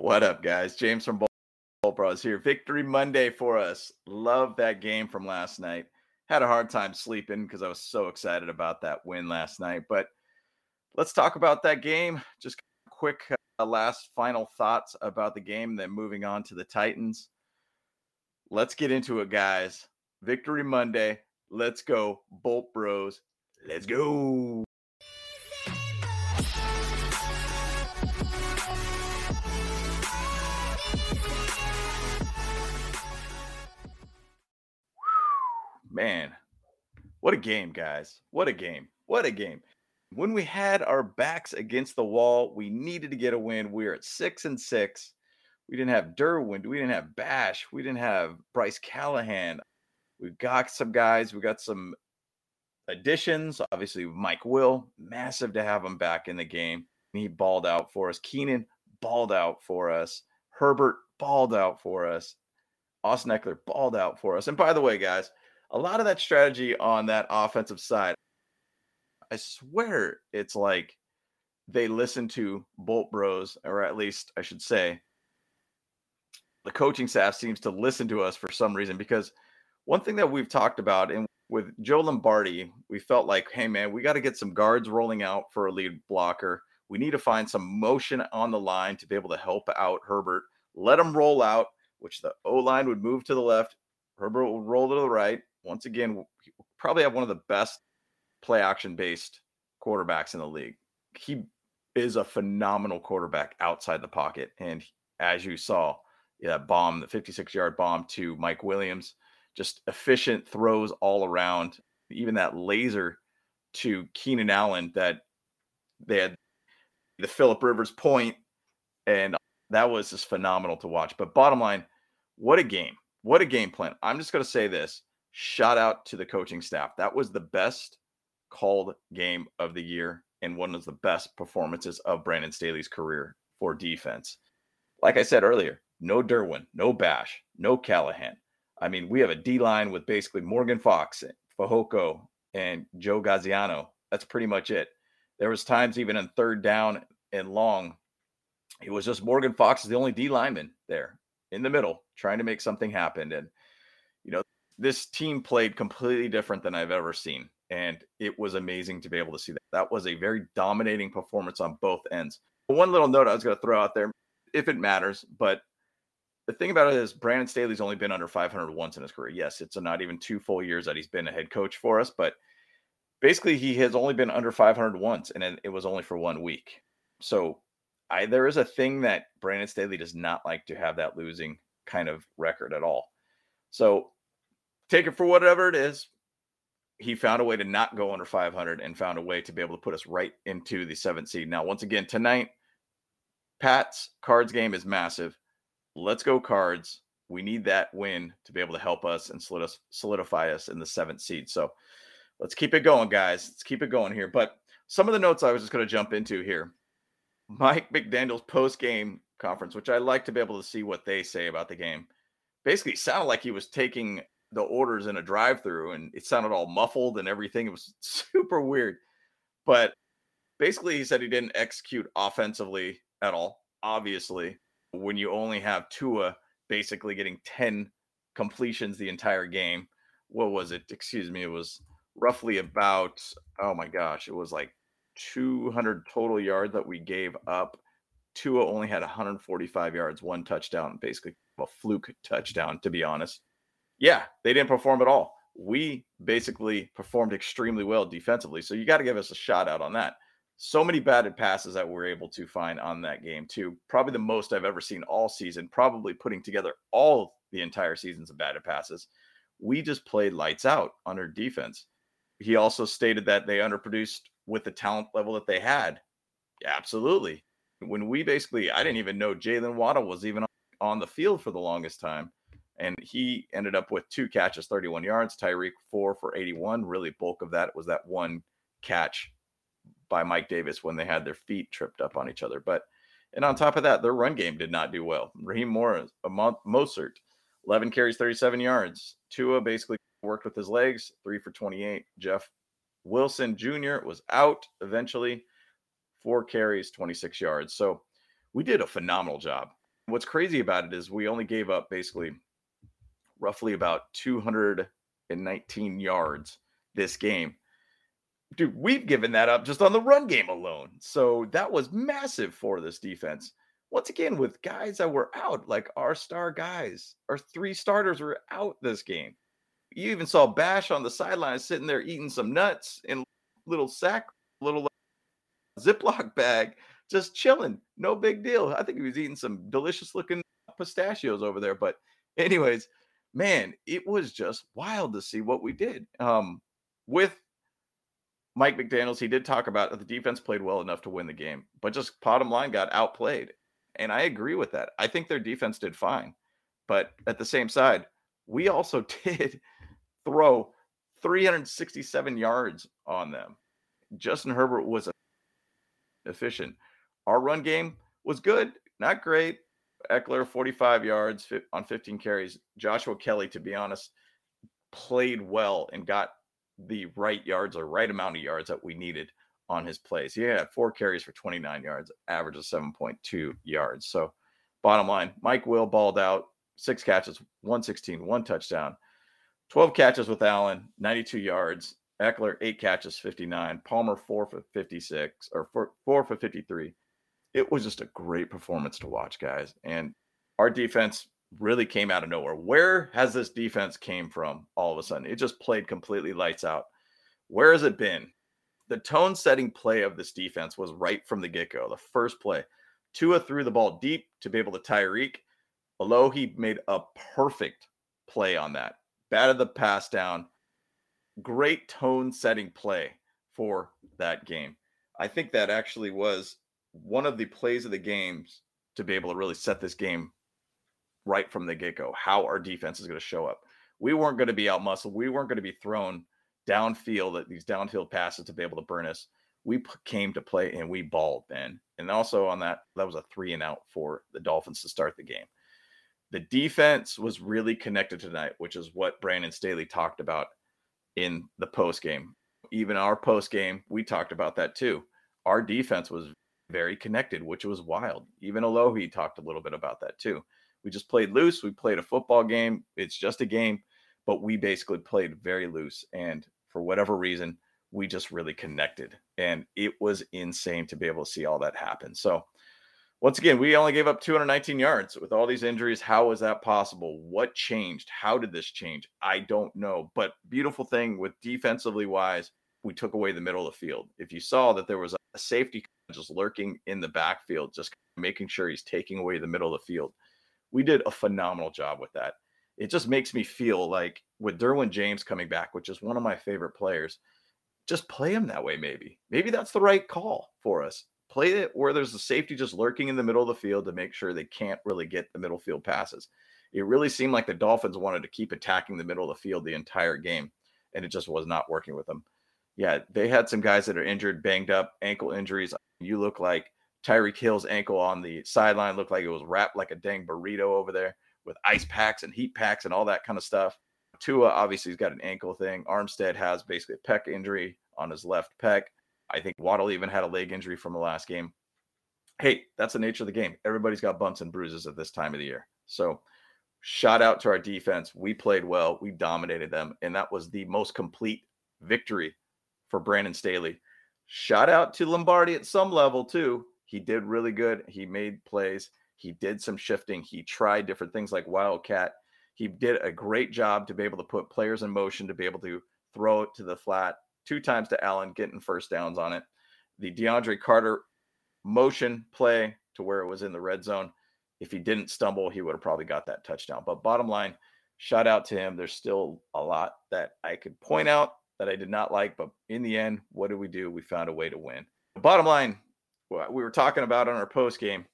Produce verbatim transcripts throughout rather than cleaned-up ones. What up, guys? James from Bolt Bros here. Victory Monday for us. Love that game from last night. Had a hard time sleeping because I was so excited about that win last night. But let's talk about that game. Just quick uh, last final thoughts about the game, then moving on to the Titans. Let's get into it, guys. Victory Monday. Let's go, Bolt Bros. Let's go. Man, what a game, guys. What a game. What a game. When we had our backs against the wall, we needed to get a win. We were at six and six. We didn't have Derwin. We didn't have Bash. We didn't have Bryce Callahan. We've got some guys. We got some additions. Obviously, Mike Will, massive to have him back in the game. He balled out for us. Keenan balled out for us. Herbert balled out for us. Austin Eckler balled out for us. And by the way, guys, a lot of that strategy on that offensive side, I swear it's like they listen to Bolt Bros, or at least I should say the coaching staff seems to listen to us for some reason. Because one thing that we've talked about, and with Joe Lombardi, we felt like, hey, man, we got to get some guards rolling out for a lead blocker. We need to find some motion on the line to be able to help out Herbert. Let him roll out, which the O-line would move to the left. Herbert will roll to the right. Once again, we'll probably have one of the best play action based quarterbacks in the league. He is a phenomenal quarterback outside the pocket. And as you saw, yeah, bomb, the fifty-six yard bomb to Mike Williams, just efficient throws all around. Even that laser to Keenan Allen that they had the Philip Rivers point. And that was just phenomenal to watch. But bottom line, what a game. What a game plan. I'm just going to say this. Shout out to the coaching staff. That was the best called game of the year and one of the best performances of Brandon Staley's career for defense. Like I said earlier, no Derwin, no Bash, no Callahan. I mean, we have a D-line with basically Morgan Fox, Fajoko, and Joe Gaziano. That's pretty much it. There was times even on third down and long, it was just Morgan Fox is the only D lineman there in the middle, trying to make something happen. And, you know, this team played completely different than I've ever seen. And it was amazing to be able to see that. That was a very dominating performance on both ends. One little note I was going to throw out there, if it matters, but the thing about it is Brandon Staley's only been under five hundred once in his career. Yes, it's not even two full years that he's been a head coach for us, but basically he has only been under five hundred once, and it was only for one week. So I, there is a thing that Brandon Staley does not like to have, that losing kind of record at all. So take it for whatever it is. He found a way to not go under five hundred and found a way to be able to put us right into the seventh seed. Now, once again, tonight, Pat's Cards game is massive. Let's go Cards. We need that win to be able to help us and solidify us in the seventh seed. So let's keep it going, guys. Let's keep it going here. But some of the notes I was just going to jump into here. Mike McDaniel's post-game conference, which I like to be able to see what they say about the game, basically sounded like he was taking the orders in a drive-through, and it sounded all muffled and everything. It was super weird. But basically he said he didn't execute offensively at all, obviously, when you only have Tua basically getting ten completions the entire game. What was it? Excuse me. It was roughly about, oh my gosh, it was like two hundred total yards that we gave up. Tua only had one hundred forty-five yards, one touchdown, basically a fluke touchdown, to be honest. Yeah, they didn't perform at all. We basically performed extremely well defensively, so you got to give us a shout out on that. So many batted passes that we were able to find on that game too. Probably the most I've ever seen all season, probably putting together all the entire seasons of batted passes. We just played lights out on our defense. He also stated that they underproduced with the talent level that they had. Yeah, absolutely. When we basically, I didn't even know Jaylen Waddle was even on the field for the longest time. And he ended up with two catches, thirty-one yards. Tyreek, four for eighty-one. Really bulk of that was that one catch by Mike Davis when they had their feet tripped up on each other. But, and on top of that, their run game did not do well. Raheem Mostert, eleven carries, thirty-seven yards. Tua basically worked with his legs, three for twenty-eight. Jeff Wilson Junior was out eventually, four carries, twenty-six yards. So we did a phenomenal job. what's crazy about it is we only gave up basically roughly about two hundred nineteen yards this game. Dude, we've given that up just on the run game alone. So that was massive for this defense. Once again, with guys that were out, like our star guys, our three starters were out this game. You even saw Bash on the sideline sitting there eating some nuts in a little sack, little Ziploc bag, just chilling. No big deal. I think he was eating some delicious looking pistachios over there. But anyways, man, it was just wild to see what we did. Um, with Mike McDaniels, he did talk about that the defense played well enough to win the game, but just bottom line got outplayed. And I agree with that. I think their defense did fine. But at the same side, we also did throw three hundred sixty-seven yards on them. Justin Herbert was efficient. Our run game was good, not great. Eckler, forty-five yards on fifteen carries. Joshua Kelly, to be honest, played well and got the right yards or right amount of yards that we needed on his plays. He had four carries for twenty-nine yards, average of seven point two yards. So bottom line, Mike Will balled out, six catches, one sixteen, one touchdown, twelve catches with Allen, ninety-two yards. Eckler, eight catches, fifty-nine. Palmer, four for fifty-six, or four, four for fifty-three. It was just a great performance to watch, guys. And our defense really came out of nowhere. Where has this defense came from all of a sudden? It just played completely lights out. Where has it been? The tone-setting play of this defense was right from the get-go. The first play, Tua threw the ball deep to be able to Tyreek. Alohi made a perfect play on that. Batted the pass down. Great tone-setting play for that game. I think that actually was one of the plays of the games to be able to really set this game right from the get-go, how our defense is going to show up. We weren't going to be out-muscled. We weren't going to be thrown downfield at these downfield passes to be able to burn us. We p- came to play and we balled then. And also on that, that was a three and out for the Dolphins to start the game. The defense was really connected tonight, which is what Brandon Staley talked about in the post game. Even our post game, we talked about that too. Our defense was very connected, which was wild. Even Alohi talked a little bit about that too. We just played loose. We played a football game. It's just a game, but we basically played very loose. And for whatever reason, we just really connected. And it was insane to be able to see all that happen. So once again, we only gave up two hundred nineteen yards with all these injuries. How is that possible? What changed? How did this change? I don't know. But beautiful thing with defensively wise, we took away the middle of the field. If you saw that there was a safety just lurking in the backfield, just making sure he's taking away the middle of the field. We did a phenomenal job with that. It just makes me feel like with Derwin James coming back, which is one of my favorite players, just play him that way maybe. Maybe that's the right call for us. Play it where there's a safety just lurking in the middle of the field to make sure they can't really get the middle field passes. It really seemed like the Dolphins wanted to keep attacking the middle of the field the entire game, and it just was not working with them. Yeah, they had some guys that are injured, banged up, ankle injuries. You look like Tyreek Hill's ankle on the sideline looked like it was wrapped like a dang burrito over there with ice packs and heat packs and all that kind of stuff. Tua obviously has got an ankle thing. Armstead has basically a pec injury on his left pec. I think Waddle even had a leg injury from the last game. Hey, that's the nature of the game. Everybody's got bumps and bruises at this time of the year. So shout out to our defense. We played well. We dominated them. And that was the most complete victory for Brandon Staley. Shout out to Lombardi at some level too. He did really good. He made plays. He did some shifting. He tried different things like Wildcat. He did a great job to be able to put players in motion, to be able to throw it to the flat two times to Allen, getting first downs on it. The DeAndre Carter motion play to where it was in the red zone. If he didn't stumble, he would have probably got that touchdown. But bottom line, shout out to him. There's still a lot that I could point out that I did not like, but in the end, what did we do? We found a way to win. Bottom line, we were talking about on our post game,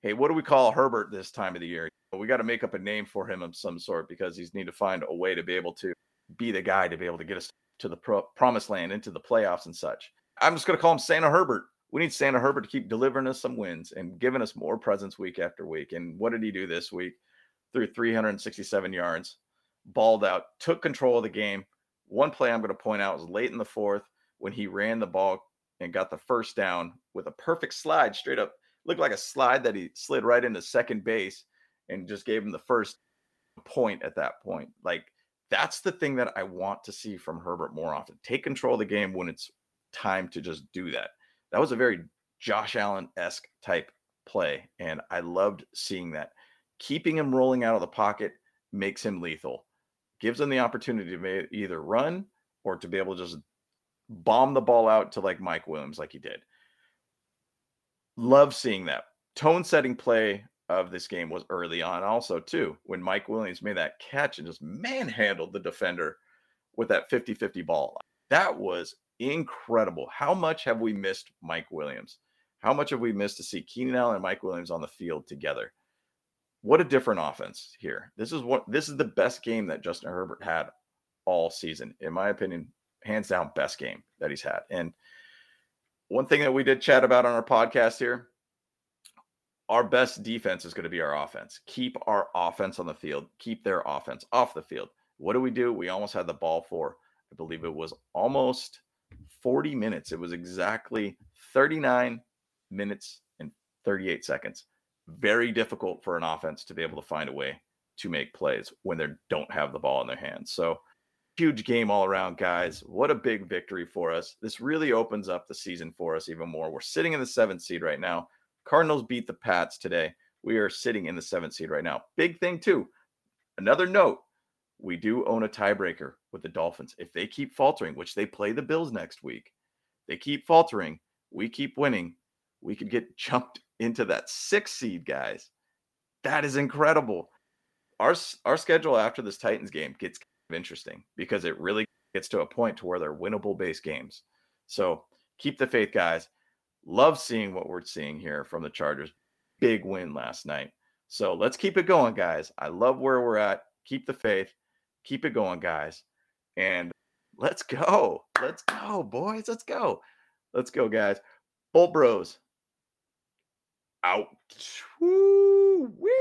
hey, what do we call Herbert this time of the year? We got to make up a name for him of some sort because he's need to find a way to be able to be the guy to be able to get us to the pro- promised land, into the playoffs and such. I'm just going to call him Santa Herbert. We need Santa Herbert to keep delivering us some wins and giving us more presents week after week. And what did he do this week? Threw three hundred sixty-seven yards, balled out, took control of the game. One play I'm going to point out was late in the fourth when he ran the ball and got the first down with a perfect slide straight up looked like a slide that he slid right into second base and just gave him the first point at that point. Like, that's the thing that I want to see from Herbert more often. Take control of the game when it's time to just do that. That was a very Josh Allen-esque type play, and I loved seeing that. Keeping him rolling out of the pocket makes him lethal. Gives him the opportunity to either run or to be able to just bomb the ball out to like Mike Williams like he did. Love seeing that. Tone-setting play of this game was early on also too, when Mike Williams made that catch and just manhandled the defender with that fifty-fifty ball. That was incredible. How much have we missed Mike Williams? How much have we missed to see Keenan Allen and Mike Williams on the field together? What a different offense here. This is what this is the best game that Justin Herbert had all season. In my opinion, hands down, best game that he's had. And one thing that we did chat about on our podcast here, our best defense is going to be our offense. Keep our offense on the field. Keep their offense off the field. What do we do? We almost had the ball for, I believe it was almost forty minutes. It was exactly thirty-nine minutes and thirty-eight seconds. Very difficult for an offense to be able to find a way to make plays when they don't have the ball in their hands. So huge game all around, guys. What a big victory for us. This really opens up the season for us even more. We're sitting in the seventh seed right now. Cardinals beat the Pats today. We are sitting in the seventh seed right now. Big thing, too. Another note, we do own a tiebreaker with the Dolphins. If they keep faltering, which they play the Bills next week, they keep faltering, we keep winning, we could get jumped into that sixth seed, guys. That is incredible. Our, our schedule after this Titans game gets kind of interesting because it really gets to a point to where they're winnable base games. So keep the faith, guys. Love seeing what we're seeing here from the Chargers. Big win last night. So let's keep it going, guys. I love where we're at. Keep the faith. Keep it going, guys. And let's go. Let's go, boys. Let's go. Let's go, guys. Bolt Bros. Out. Woo-wee.